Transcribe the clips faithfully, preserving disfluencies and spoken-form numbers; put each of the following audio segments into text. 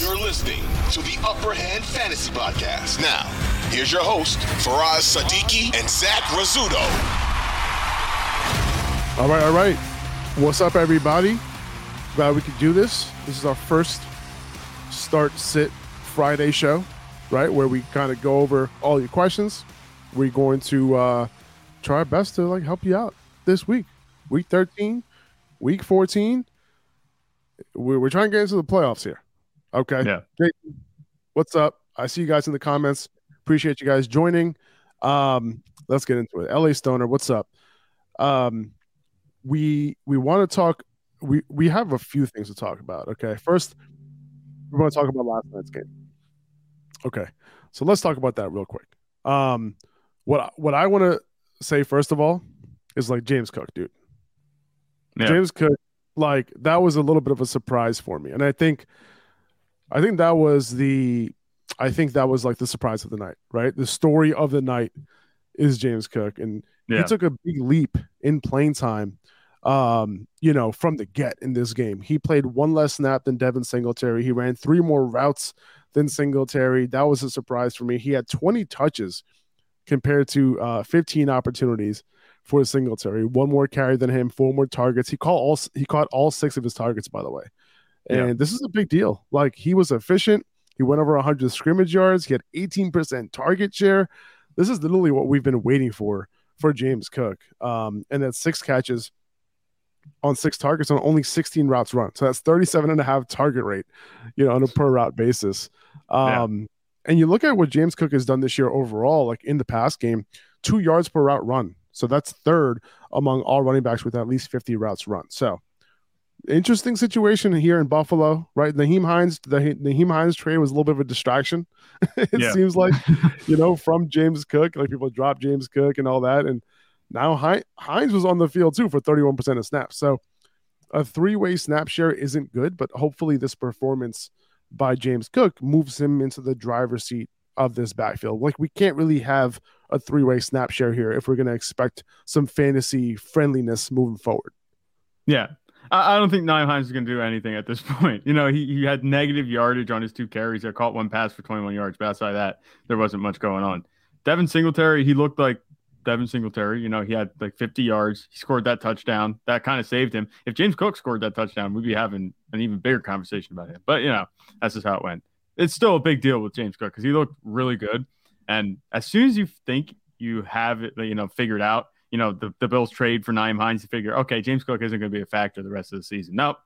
You're listening to the Upper Hand Fantasy Podcast. Now, here's your host, Faraz Siddiqui and Zach Rizzuto. All right, all right. What's up, everybody? Glad we could do this. This is our first Start Sit Friday show, right, where we kind of go over all your questions. We're going to uh, try our best to like help you out this week. Week thirteen, week fourteen. We're trying to get into the playoffs here. Okay. Yeah. Jason, what's up? I see you guys in the comments. Appreciate you guys joining. Um, let's get into it. L A Stoner, what's up? Um, we we want to talk. We we have a few things to talk about. Okay. First, we want to talk about last night's game. Okay. So let's talk about that real quick. Um, what what I want to say first of all is like James Cook, dude. Yeah. James Cook, like that was a little bit of a surprise for me, and I think. I think that was the, I think that was like the surprise of the night, right? The story of the night is James Cook, and yeah. he took a big leap in playing time, um, you know, from the get in this game. He played one less snap than Devin Singletary. He ran three more routes than Singletary. That was a surprise for me. He had twenty touches compared to uh, fifteen opportunities for Singletary. One more carry than him, four more targets. He caught all he caught all six of his targets, by the way. And yeah. this is a big deal. Like, he was efficient. He went over one hundred scrimmage yards. He had eighteen percent target share. This is literally what we've been waiting for for James Cook. Um, and that's six catches on six targets on only sixteen routes run. So that's thirty-seven and a half target rate, you know, on a per route basis. Um, yeah. And you look at what James Cook has done this year overall, like in the pass game, two yards per route run. So that's third among all running backs with at least fifty routes run. So, interesting situation here in Buffalo, right? Nyheim Hines, the Nyheim Hines trade was a little bit of a distraction. it yeah. seems like, you know, from James Cook, like people dropped James Cook and all that. And now Hines was on the field too for thirty-one percent of snaps. So a three-way snap share isn't good, but hopefully this performance by James Cook moves him into the driver's seat of this backfield. Like, we can't really have a three-way snap share here if we're going to expect some fantasy friendliness moving forward. Yeah. I don't think Nyheim Hines is going to do anything at this point. You know, he, he had negative yardage on his two carries. I caught one pass for twenty-one yards. But outside that, there wasn't much going on. Devin Singletary, he looked like Devin Singletary. You know, he had like fifty yards. He scored that touchdown. That kind of saved him. If James Cook scored that touchdown, we'd be having an even bigger conversation about him. But, you know, that's just how it went. It's still a big deal with James Cook because he looked really good. And as soon as you think you have it, you know, figured out, you know, the, the Bills trade for Nyheim Hines to figure, okay, James Cook isn't going to be a factor the rest of the season. Nope.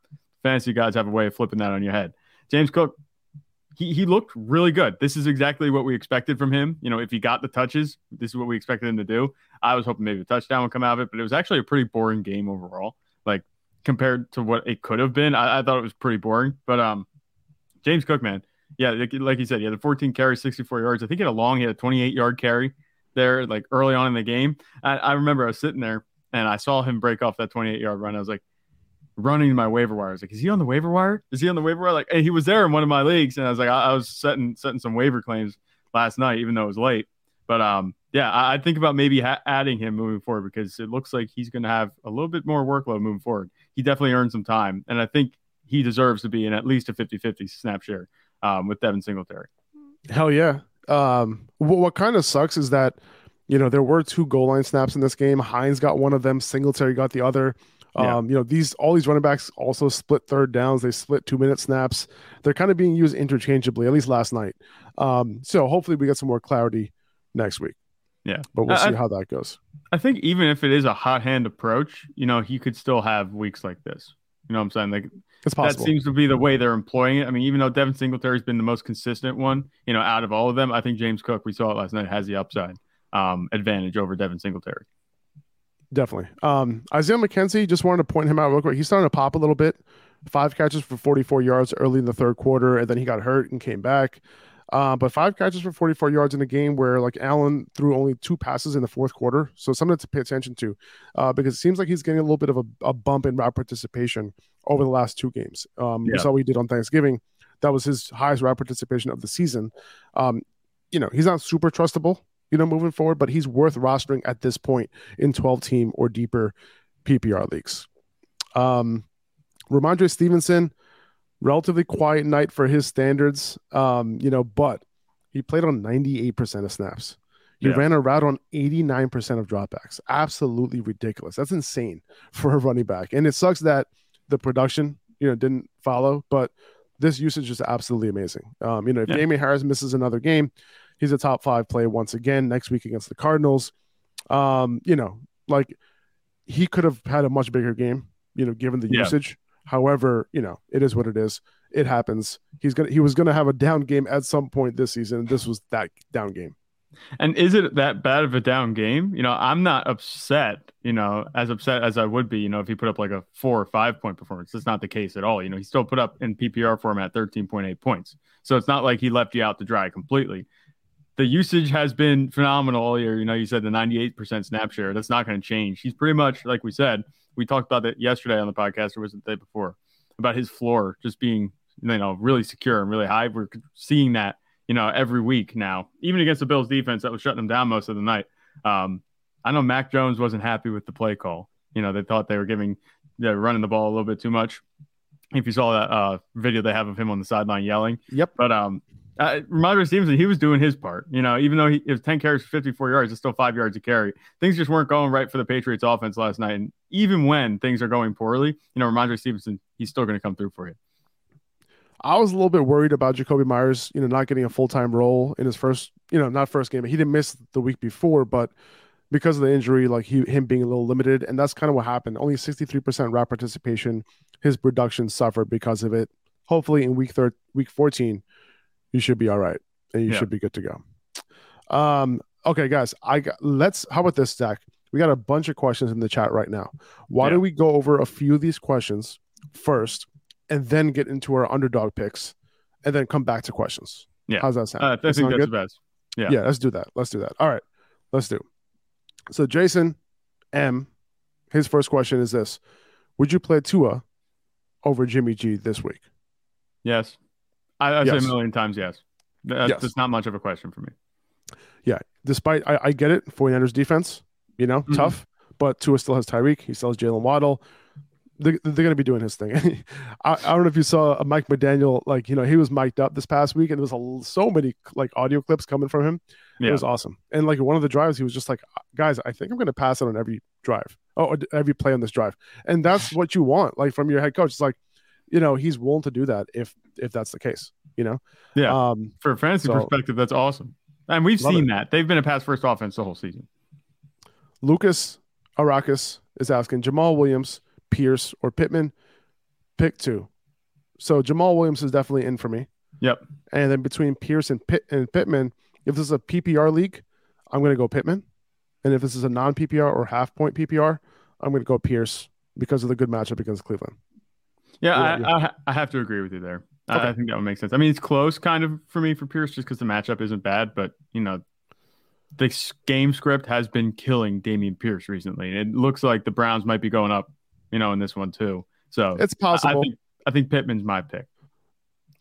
Fantasy guys have a way of flipping that on your head. James Cook, he he looked really good. This is exactly what we expected from him. You know, if he got the touches, this is what we expected him to do. I was hoping maybe a touchdown would come out of it, but it was actually a pretty boring game overall. Like, compared to what it could have been, I, I thought it was pretty boring. But um, James Cook, man, yeah, like, like you said, he had the fourteen carries, sixty-four yards. I think he had a long, he had a twenty-eight-yard carry there, like early on in the game. I, I remember I was sitting there and I saw him break off that twenty-eight yard run. I was like, running my waiver wire. I was like, is he on the waiver wire? Is he on the waiver wire? Like, hey, he was there in one of my leagues. And I was like, I, I was setting setting some waiver claims last night, even though it was late. But um, yeah, I, I think about maybe ha- adding him moving forward because it looks like he's going to have a little bit more workload moving forward. He definitely earned some time. And I think he deserves to be in at least a fifty-fifty snap share um, with Devin Singletary. Hell yeah. Um, what, what kind of sucks is that, you know, there were two goal line snaps in this game. Hines got one of them. Singletary got the other. Um, yeah. You know, these all these running backs also split third downs. They split two minute snaps. They're kind of being used interchangeably, at least last night. Um, so hopefully we get some more clarity next week. Yeah, but we'll I, see how that goes. I think even if it is a hot hand approach, you know, he could still have weeks like this. You know what I'm saying? Like, it's possible. That seems to be the way they're employing it. I mean, even though Devin Singletary has been the most consistent one, you know, out of all of them, I think James Cook, we saw it last night, has the upside um, advantage over Devin Singletary. Definitely. Um, Isaiah McKenzie, just wanted to point him out real quick. He's starting to pop a little bit. five catches for forty-four yards early in the third quarter, and then he got hurt and came back. Uh, but five catches for forty-four yards in a game where, like, Allen threw only two passes in the fourth quarter. So something to pay attention to, uh, because it seems like he's getting a little bit of a, a bump in route participation over the last two games. Um, yeah. You saw what he did on Thanksgiving. That was his highest route participation of the season. Um, you know, he's not super trustable, you know, moving forward, but he's worth rostering at this point in twelve-team or deeper P P R leagues. Um, Ramondre Stevenson, relatively quiet night for his standards, um, you know, but he played on ninety-eight percent of snaps. He yeah. ran a route on eighty-nine percent of dropbacks. Absolutely ridiculous. That's insane for a running back. And it sucks that the production, you know, didn't follow, but this usage is absolutely amazing. Um, you know, if yeah. Damian Harris misses another game, he's a top five player once again next week against the Cardinals. Um, you know, like, he could have had a much bigger game, you know, given the yeah. usage. However, you know, it is what it is. It happens. He's gonna. He was gonna have a down game at some point this season. This was that down game. And is it that bad of a down game? You know, I'm not upset, you know, as upset as I would be, you know, if he put up like a four or five point performance. That's not the case at all. You know, he still put up in P P R format thirteen point eight points. So it's not like he left you out to dry completely. The usage has been phenomenal all year. You know, you said the ninety-eight percent snap share. That's not going to change. He's pretty much, like we said, we talked about that yesterday on the podcast, or was it the day before, about his floor just being, you know, really secure and really high. We're seeing that, you know, every week now, even against the Bills defense that was shutting them down most of the night. Um, I know Mac Jones wasn't happy with the play call. You know, they thought they were giving, they're running the ball a little bit too much. If you saw that uh, video they have of him on the sideline yelling. Yep. But um, uh, Ramondre Stevenson, he was doing his part. You know, even though he, it was ten carries for fifty-four yards, it's still five yards a carry. Things just weren't going right for the Patriots offense last night. And even when things are going poorly, you know, Ramondre Stevenson, he's still going to come through for you. I was a little bit worried about Jacoby Myers, you know, not getting a full-time role in his first, you know, not first game, but he didn't miss the week before, but because of the injury, like he, him being a little limited, and that's kind of what happened. Only sixty-three percent route participation, his production suffered because of it. Hopefully in week third, week fourteen, you should be all right, and you yeah. should be good to go. Um, okay, guys, I got, let's, how about this, Zach? We got a bunch of questions in the chat right now. Why yeah. don't we go over a few of these questions first, and then get into our underdog picks, and then come back to questions. Yeah. How's that sound? Uh, I think sound that's good? The best. Yeah. Yeah. Let's do that. Let's do that. All right. Let's do. So Jason M, his first question is this: would you play Tua over Jimmy G this week? Yes. I, I'd yes. say a million times yes. That's, yes. that's not much of a question for me. Yeah. Despite, I, I get it, 49ers defense, you know, mm-hmm. tough, but Tua still has Tyreek. He still has Jaylen Waddle. They're, they're going to be doing his thing. I, I don't know if you saw Mike McDaniel, like, you know, he was mic'd up this past week, and there was a, so many like audio clips coming from him. Yeah. It was awesome. And like one of the drives, he was just like, guys, I think I'm going to pass it on every drive. Oh, every play on this drive. And that's what you want. Like from your head coach, it's like, you know, he's willing to do that if, if that's the case, you know? Yeah. Um, For a fantasy so, perspective, that's awesome. And we've seen it. that they've been a pass first offense the whole season. Lucas Arakis is asking Jamal Williams, Pierce, or Pittman, pick two. So Jamal Williams is definitely in for me. Yep. And then between Pierce and Pitt and Pittman, if this is a P P R league, I'm going to go Pittman. And if this is a non-P P R or half-point P P R, I'm going to go Pierce because of the good matchup against Cleveland. Yeah, yeah, I, yeah. I, I have to agree with you there. Okay. I, I think that would make sense. I mean, it's close kind of for me for Pierce just because the matchup isn't bad, but, you know, the game script has been killing Damien Pierce recently, and it looks like the Browns might be going up, you know, in this one too. So it's possible. I think, I think Pittman's my pick.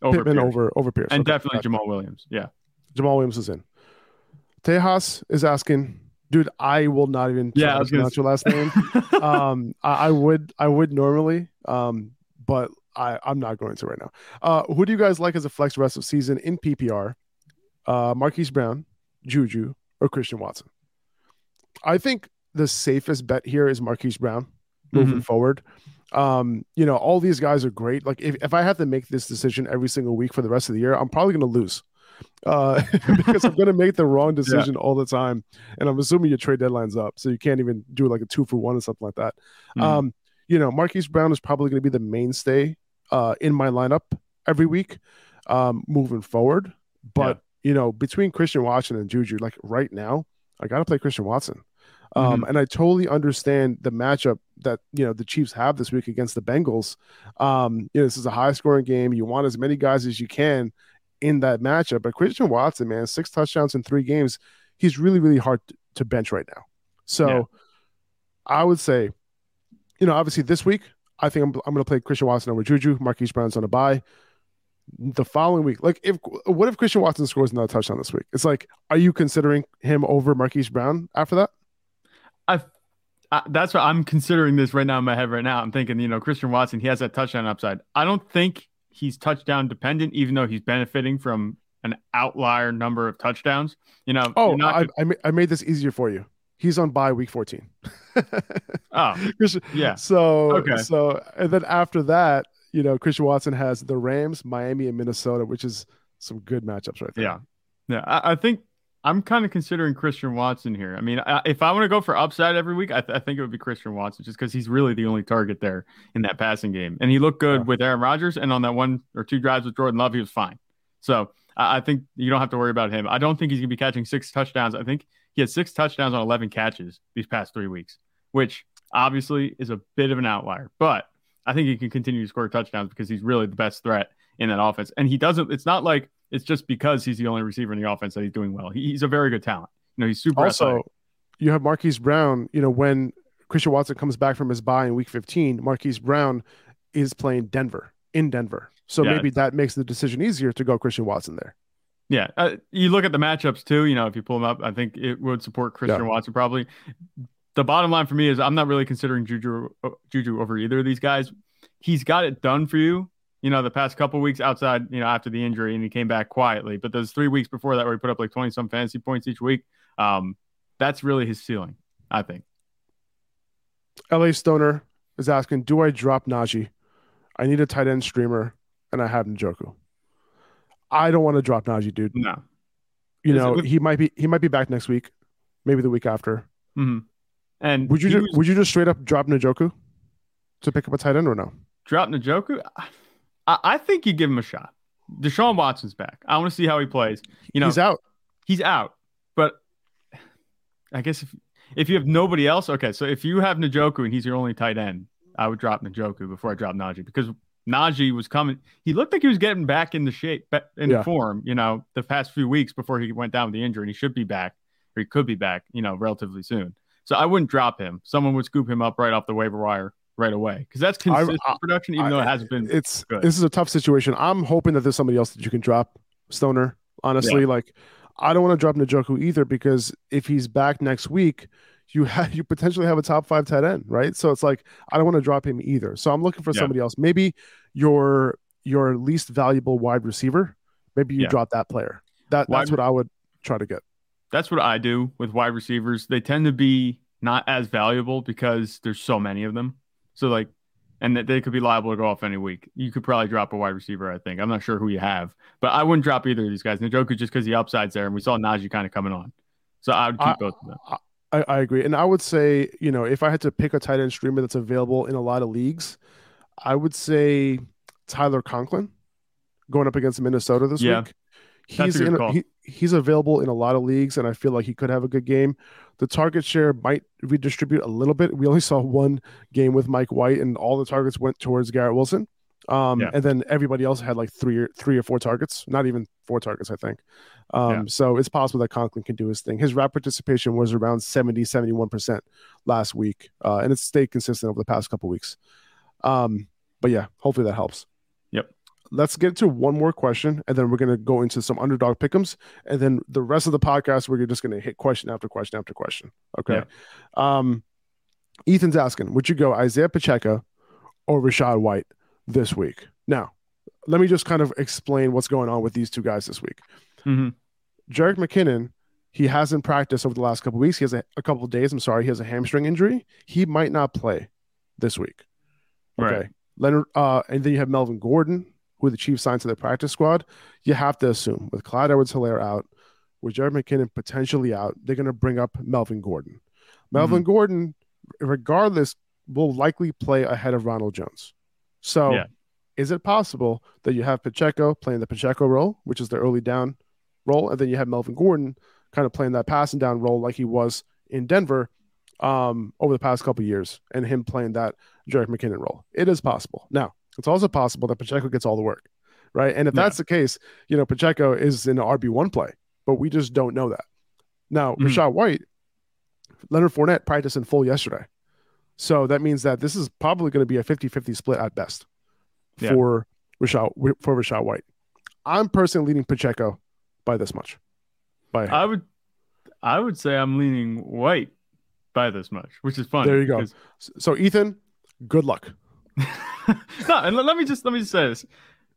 Over Pittman Pierce. over over Pierce. And okay, definitely exactly. Jamal Williams. Yeah. Jamal Williams is in. Tejas is asking, dude, I will not even yeah, pronounce your last name. um I, I would I would normally, um, but I, I'm not going to right now. Uh, who do you guys like as a flex rest of season in P P R? Uh, Marquise Brown, Juju, or Christian Watson? I think the safest bet here is Marquise Brown. Moving mm-hmm. forward, um, you know, all these guys are great. Like if, if I have to make this decision every single week for the rest of the year, I'm probably going to lose uh, because I'm going to make the wrong decision yeah. all the time. And I'm assuming your trade deadline's up, so you can't even do like a two for one or something like that. Mm-hmm. Um, you know, Marquise Brown is probably going to be the mainstay uh, in my lineup every week um, moving forward. But yeah. you know, between Christian Watson and Juju, like right now, I got to play Christian Watson, um, mm-hmm. and I totally understand the matchup that, you know, the Chiefs have this week against the Bengals. Um, you know, this is a high scoring game. You want as many guys as you can in that matchup. But Christian Watson, man, six touchdowns in three games. He's really, really hard to bench right now. So yeah. I would say, you know, obviously this week, I think I'm, I'm going to play Christian Watson over Juju. Marquise Brown's on a bye. The following week, like, if what if Christian Watson scores another touchdown this week? It's like, are you considering him over Marquise Brown after that? I, I that's what I'm considering this right now in my head. Right now, I'm thinking, you know, Christian Watson, he has that touchdown upside. I don't think he's touchdown dependent, even though he's benefiting from an outlier number of touchdowns. You know, oh, not I, I, I made this easier for you. He's on bye week fourteen. Oh, yeah. So, okay. so, and then after that, you know, Christian Watson has the Rams, Miami, and Minnesota, which is some good matchups right there. Yeah. Yeah. I, I think I'm kind of considering Christian Watson here. I mean, I, if I want to go for upside every week, I, th- I think it would be Christian Watson, just because he's really the only target there in that passing game. And he looked good yeah. with Aaron Rodgers. And on that one or two drives with Jordan Love, he was fine. So I, I think you don't have to worry about him. I don't think he's going to be catching six touchdowns. I think he had six touchdowns on eleven catches these past three weeks, which obviously is a bit of an outlier. But I think he can continue to score touchdowns because he's really the best threat in that offense. And he doesn't – it's not like it's just because he's the only receiver in the offense that he's doing well. He, he's a very good talent. You know, he's super Also, athletic. You have Marquise Brown. You know, when Christian Watson comes back from his bye in week fifteen, Marquise Brown is playing Denver, in Denver. So yeah, maybe that makes the decision easier to go Christian Watson there. Yeah, uh, you look at the matchups too. You know, if you pull them up, I think it would support Christian yeah. Watson probably. The bottom line for me is I'm not really considering Juju Juju over either of these guys. He's got it done for you, you know, the past couple weeks outside, you know, after the injury, and he came back quietly. But those three weeks before that where he put up like twenty-some fantasy points each week, um, that's really his ceiling, I think. L A Stoner is asking, do I drop Najee? I need a tight end streamer, and I have Njoku. I don't want to drop Najee, dude. No, you Is know it, he might be he might be back next week, maybe the week after. Mm-hmm. And would you ju- was, would you just straight up drop Njoku to pick up a tight end or no? Drop Njoku, I, I think you give him a shot. Deshaun Watson's back. I want to see how he plays. You know, he's out. He's out. But I guess if if you have nobody else, okay. So if you have Njoku and he's your only tight end, I would drop Njoku before I drop Najee, because Najee was coming. He looked like he was getting back in the shape, in yeah. form, you know, the past few weeks before he went down with the injury. And he should be back, or he could be back, you know, relatively soon. So I wouldn't drop him. Someone would scoop him up right off the waiver wire right away, because that's consistent I, I, production, even I, though it hasn't been. It's good. This is a tough situation. I'm hoping that there's somebody else that you can drop, Stoner. Honestly, yeah. like I don't want to drop Njoku either, because if he's back next week, you have, you potentially have a top five tight end, right? So it's like, I don't want to drop him either. So I'm looking for yeah. somebody else. Maybe your your least valuable wide receiver. Maybe you yeah. drop that player. That wide, that's what I would try to get. That's what I do with wide receivers. They tend to be not as valuable because there's so many of them. So like, and that they could be liable to go off any week. You could probably drop a wide receiver, I think. I'm not sure who you have, but I wouldn't drop either of these guys. Njoku, just because the upside's there, and we saw Najee kind of coming on. So I would keep I, both of them. I, I, I agree. And I would say, you know, if I had to pick a tight end streamer that's available in a lot of leagues, I would say Tyler Conklin going up against Minnesota this yeah, week. He's in a, he, he's available in a lot of leagues, and I feel like he could have a good game. The target share might redistribute a little bit. We only saw one game with Mike White, and all the targets went towards Garrett Wilson. Um, yeah. And then everybody else had like three or three or four targets, not even four targets, I think. Um, yeah. So it's possible that Conklin can do his thing. His rap participation was around seventy, seventy-one percent last week. Uh, and it's stayed consistent over the past couple weeks. Um, but yeah, hopefully that helps. Yep. Let's get to one more question, and then we're going to go into some underdog pick'ems, and then the rest of the podcast, we're just going to hit question after question after question. Okay. Yeah. Um, Ethan's asking, would you go Isaiah Pacheco or Rashad White this week? Now, let me just kind of explain what's going on with these two guys this week. Mm-hmm. Jerick McKinnon, he hasn't practiced over the last couple of weeks. He has a, a couple of days. I'm sorry, he has a hamstring injury. He might not play this week. Okay, right. Leonard, uh, and then you have Melvin Gordon, who the Chiefs signed to their practice squad. You have to assume with Clyde Edwards-Helaire out, with Jerick McKinnon potentially out, they're going to bring up Melvin Gordon. Melvin mm-hmm. Gordon, regardless, will likely play ahead of Ronald Jones. So yeah. is it possible that you have Pacheco playing the Pacheco role, which is the early down role, and then you have Melvin Gordon kind of playing that passing down role like he was in Denver, um, over the past couple of years and him playing that Jerick McKinnon role. It is possible. Now, it's also possible that Pacheco gets all the work, right? And if yeah. that's the case, you know, Pacheco is in the R B one play, but we just don't know that. Now, mm-hmm. Rashad White, Leonard Fournette practiced in full yesterday. So that means that this is probably going to be a fifty-fifty split at best yeah. for Rashad for Rashad White. I'm personally leaning Pacheco by this much. By I would I would say I'm leaning White by this much, which is funny. There you go. Because... So Ethan, good luck. No, and let me just let me just say this.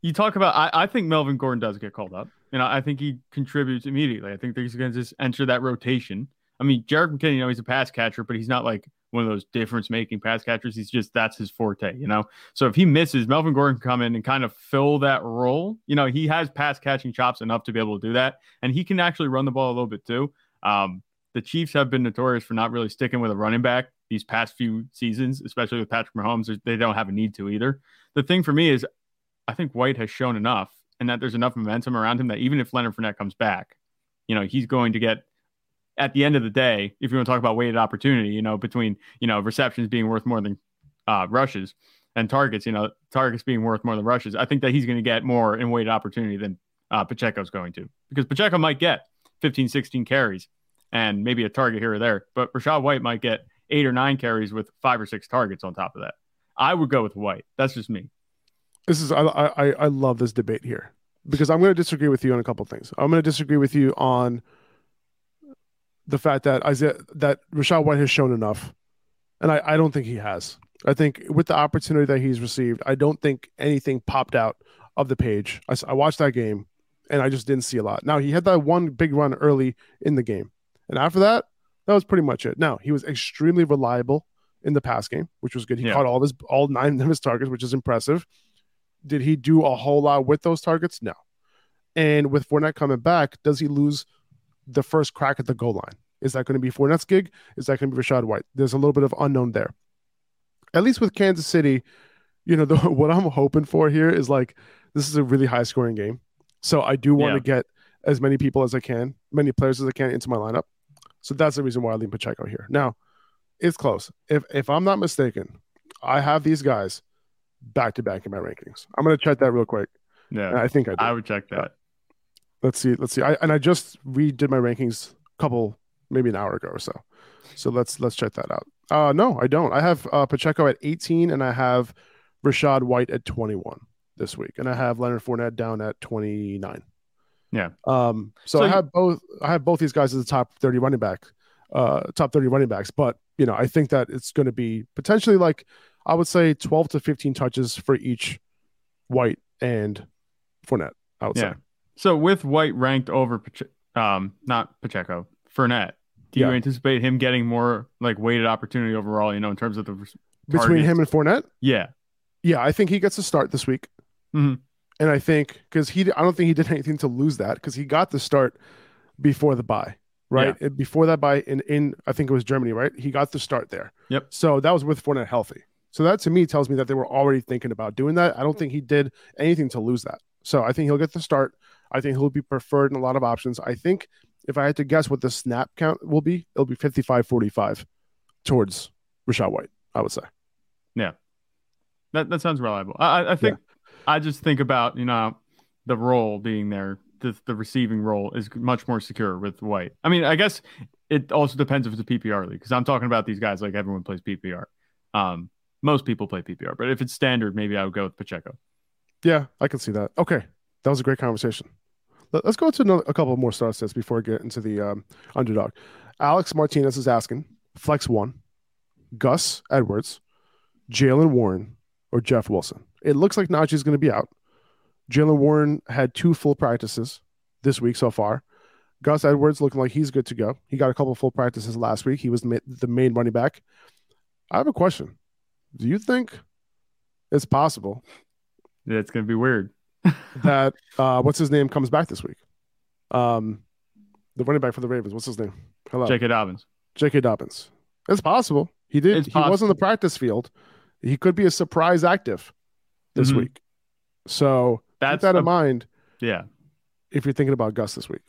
You talk about I, I think Melvin Gordon does get called up. You know, I think he contributes immediately. I think he's going to just enter that rotation. I mean, Jerick McKinnon, you know, he's a pass catcher, but he's not like one of those difference-making pass catchers. He's just, that's his forte, you know? So if he misses, Melvin Gordon can come in and kind of fill that role. You know, he has pass catching chops enough to be able to do that. And he can actually run the ball a little bit too. Um, the Chiefs have been notorious for not really sticking with a running back these past few seasons, especially with Patrick Mahomes. They don't have a need to either. The thing for me is I think White has shown enough and that there's enough momentum around him that even if Leonard Fournette comes back, you know, he's going to get, at the end of the day, if you want to talk about weighted opportunity, you know, between, you know, receptions being worth more than uh, rushes and targets, you know, targets being worth more than rushes, I think that he's going to get more in weighted opportunity than uh, Pacheco's going to, because Pacheco might get fifteen, sixteen carries and maybe a target here or there, but Rashad White might get eight or nine carries with five or six targets on top of that. I would go with White. That's just me. This is, I, I, I love this debate here because I'm going to disagree with you on a couple of things. I'm going to disagree with you on the fact that Isaiah, that Rashad White has shown enough. And I, I don't think he has. I think with the opportunity that he's received, I don't think anything popped out of the page. I, I watched that game and I just didn't see a lot. Now, he had that one big run early in the game. And after that, that was pretty much it. Now, he was extremely reliable in the pass game, which was good. He yeah. caught all of his, all nine of his targets, which is impressive. Did he do a whole lot with those targets? No. And with Fournette coming back, does he lose the first crack at the goal line? Is that going to be Fournette's gig? Is that going to be Rashad White? There's a little bit of unknown there. At least with Kansas City, you know, the, what I'm hoping for here is like, this is a really high scoring game. So I do want yeah. to get as many people as I can, many players as I can into my lineup. So that's the reason why I lean Pacheco here. Now, it's close. If if I'm not mistaken, I have these guys back to back in my rankings. I'm going to check that real quick. Yeah, and I think I, do. I would check that. Uh, Let's see. Let's see. I, and I just redid my rankings a couple, maybe an hour ago or so. So let's let's check that out. Uh, no, I don't. I have uh, Pacheco at eighteen, and I have Rashad White at twenty-one this week, and I have Leonard Fournette down at twenty-nine. Yeah. Um. So, so I have both. I have both these guys as the top thirty running back, uh, top thirty running backs. But you know, I think that it's going to be potentially like I would say twelve to fifteen touches for each White and Fournette. I would yeah. say. So with White ranked over, Pache- um, not Pacheco, Fournette, do you yeah. anticipate him getting more like weighted opportunity overall, you know, in terms of the res- between him and Fournette? Yeah. Yeah. I think he gets a start this week. Mm-hmm. And I think, cause he, I don't think he did anything to lose that. Cause he got the start before the bye, right? Yeah. Before that bye in, in, I think it was Germany, right? He got the start there. Yep. So that was with Fournette healthy. So that to me tells me that they were already thinking about doing that. I don't think he did anything to lose that. So I think he'll get the start. I think he'll be preferred in a lot of options. I think if I had to guess what the snap count will be, it'll be fifty-five forty-five towards Rashad White, I would say. Yeah. That that sounds reliable. I, I think yeah. I just think about, you know, the role being there. The, the receiving role is much more secure with White. I mean, I guess it also depends if it's a P P R league, because I'm talking about these guys like everyone plays P P R. Um, most people play P P R, but if it's standard, maybe I would go with Pacheco. Yeah, I can see that. Okay. That was a great conversation. Let's go to another, a couple more star sets before I get into the um, underdog. Alex Martinez is asking, flex one, Gus Edwards, Jalen Warren, or Jeff Wilson. It looks like Najee is going to be out. Jalen Warren had two full practices this week so far. Gus Edwards looking like he's good to go. He got a couple full practices last week. He was ma- the main running back. I have a question. Do you think it's possible? Yeah, it's going to be weird. that uh what's his name comes back this week, um the running back for the Ravens, what's his name? Hello, J K Dobbins. J K Dobbins. It's possible he did. It's he possible. was on the practice field. He could be a surprise active this mm-hmm. week. So that's keep that in a, mind. Yeah, if you're thinking about Gus this week,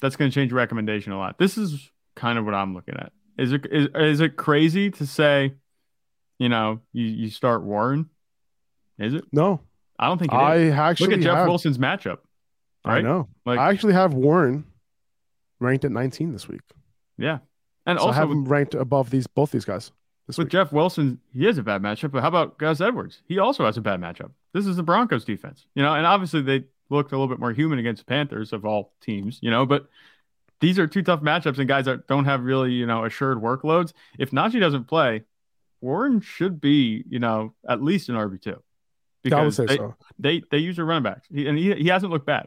that's going to change your recommendation a lot. This is kind of what I'm looking at. Is it is, is it crazy to say, you know, you, you start Warren? Is it? No. I don't think it I is. Actually Look at Jeff have, Wilson's matchup. Right? I know. Like, I actually have Warren ranked at nineteen this week. Yeah. And so also I have him ranked above these both these guys. With week. Jeff Wilson, he is a bad matchup, but how about Gus Edwards? He also has a bad matchup. This is the Broncos defense. You know, and obviously they looked a little bit more human against the Panthers of all teams, you know, but these are two tough matchups and guys that don't have really, you know, assured workloads. If Najee doesn't play, Warren should be, you know, at least an R B two. Because I would say they, so. They they use their running backs, he, and he, he hasn't looked bad.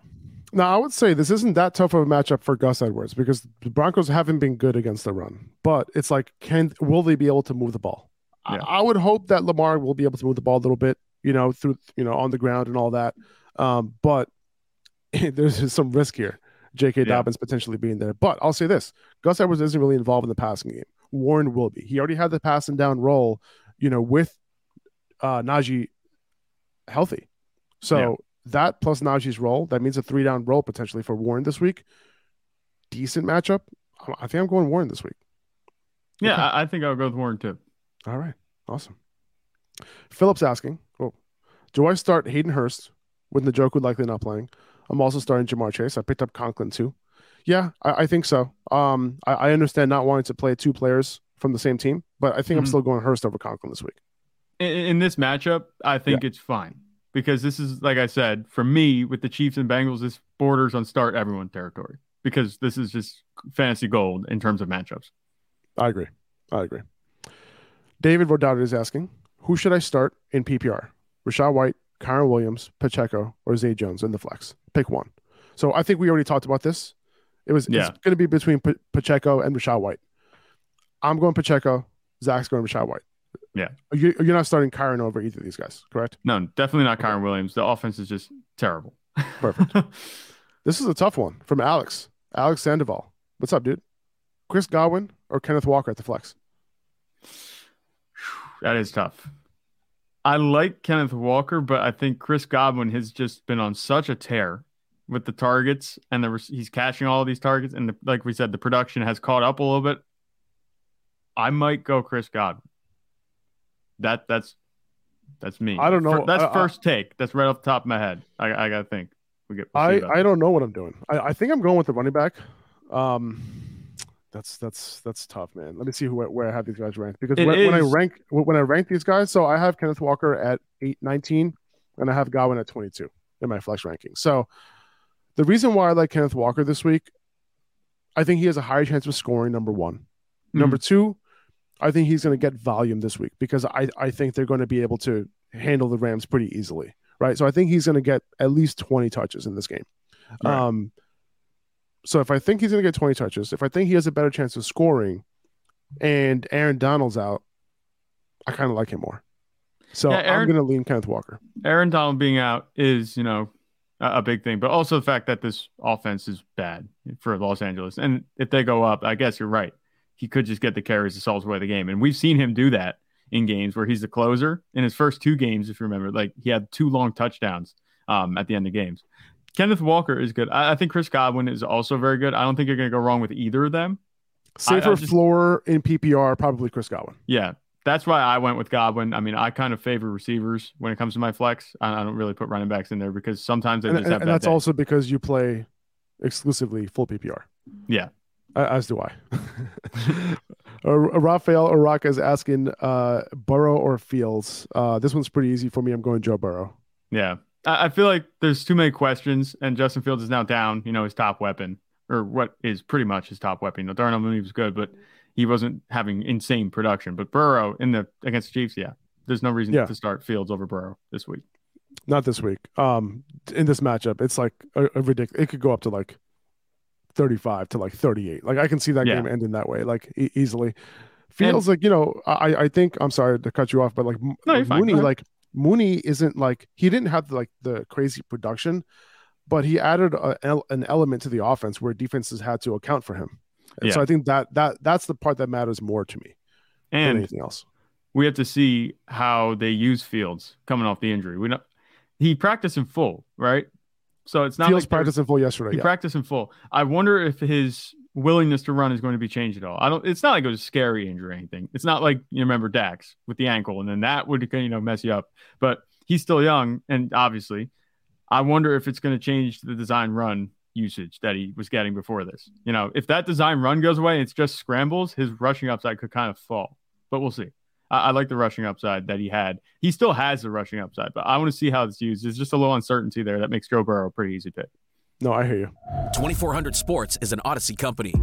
Now, I would say this isn't that tough of a matchup for Gus Edwards because the Broncos haven't been good against the run. But it's like, can will they be able to move the ball? Yeah. I, I would hope that Lamar will be able to move the ball a little bit, you know, through you know on the ground and all that. Um, but there's some risk here. J K. Yeah. Dobbins potentially being there. But I'll say this. Gus Edwards isn't really involved in the passing game. Warren will be. He already had the passing down role, you know, with uh, Najee healthy. So yeah. that plus Najee's role, that means a three-down role potentially for Warren this week. Decent matchup. I think I'm going Warren this week. Yeah, okay. I think I'll go with Warren too. All right. Awesome. Phillip's asking, oh, do I start Hayden Hurst with Njoku likely not playing? I'm also starting Jamar Chase. I picked up Conklin too. Yeah, I, I think so. Um, I, I understand not wanting to play two players from the same team, but I think mm-hmm. I'm still going Hurst over Conklin this week. In, in this matchup, I think yeah. it's fine because this is, like I said, for me with the Chiefs and Bengals, this borders on start everyone territory because this is just fantasy gold in terms of matchups. I agree. I agree. David Vordado is asking, who should I start in P P R? Rashad White, Kyron Williams, Pacheco, or Zay Jones in the flex? Pick one. So I think we already talked about this. It was yeah. It's going to be between P- Pacheco and Rashad White. I'm going Pacheco. Zach's going Rashad White. Yeah. You, you're not starting Kyron over either of these guys, correct? No, definitely not Kyron okay. Williams. The offense is just terrible. Perfect. This is a tough one from Alex. Alex Sandoval. What's up, dude? Chris Godwin or Kenneth Walker at the flex? That is tough. I like Kenneth Walker, but I think Chris Godwin has just been on such a tear with the targets, and the, he's catching all of these targets, and the, like we said, the production has caught up a little bit. I might go Chris Godwin. That that's that's me. I don't know. For, that's I, first I, take. That's right off the top of my head. I, I gotta think. We get. We'll I, I don't know what I'm doing. I, I think I'm going with the running back. Um, that's that's that's tough, man. Let me see who where I have these guys ranked because when, when I rank when I rank these guys, so I have Kenneth Walker at eight nineteen, and I have Godwin at twenty two in my flex ranking. So. The reason why I like Kenneth Walker this week, I think he has a higher chance of scoring, number one. Mm-hmm. Number two, I think he's going to get volume this week because I, I think they're going to be able to handle the Rams pretty easily, right? So I think he's going to get at least twenty touches in this game. Right. Um, so if I think he's going to get twenty touches, if I think he has a better chance of scoring and Aaron Donald's out, I kind of like him more. So yeah, Aaron, I'm going to lean Kenneth Walker. Aaron Donald being out is, you know, a big thing, but also the fact that this offense is bad for Los Angeles. And if they go up, I guess you're right. He could just get the carries to solve away the game. And we've seen him do that in games where he's the closer in his first two games. If you remember, like he had two long touchdowns um, at the end of games. Kenneth Walker is good. I, I think Chris Godwin is also very good. I don't think you're going to go wrong with either of them. Safer I, I just, floor in P P R, probably Chris Godwin. Yeah. That's why I went with Godwin. I mean, I kind of favor receivers when it comes to my flex. I don't really put running backs in there because sometimes they and, just have and, and that that's day. Also because you play exclusively full P P R. Yeah. As do I. Rafael Araka is asking uh, Burrow or Fields. Uh, this one's pretty easy for me. I'm going Joe Burrow. Yeah. I, I feel like there's too many questions, and Justin Fields is now down, you know, his top weapon, or what is pretty much his top weapon. You know, Darnell Mooney was good, but he wasn't having insane production, but Burrow in the against the Chiefs, yeah, there's no reason yeah. to start Fields over Burrow this week. Not this week. Um, in this matchup, it's like a, a ridiculous. It could go up to like thirty-five to like thirty-eight. Like I can see that yeah. game ending that way, like e- easily. Fields, and, like you know, I I think I'm sorry to cut you off, but like no, Mooney, like Mooney isn't like he didn't have like the crazy production, but he added a, an element to the offense where defenses had to account for him. And yeah. So I think that that that's the part that matters more to me and than anything else. We have to see how they use Fields coming off the injury. We know he practiced in full, right? So it's not Fields like practice in full yesterday. He yeah. practiced in full. I wonder if his willingness to run is going to be changed at all. I don't. It's not like it was a scary injury or anything. It's not like, you remember Dax with the ankle, and then that would, you know, mess you up. But he's still young, and obviously, I wonder if it's going to change the design run usage that he was getting before this. You know, if that design run goes away, and it's just scrambles, his rushing upside could kind of fall. But we'll see. I, I like the rushing upside that he had. He still has the rushing upside, but I want to see how it's used. There's just a little uncertainty there that makes Joe Burrow a pretty easy pick. No, I hear you. twenty-four hundred Sports is an Odyssey company.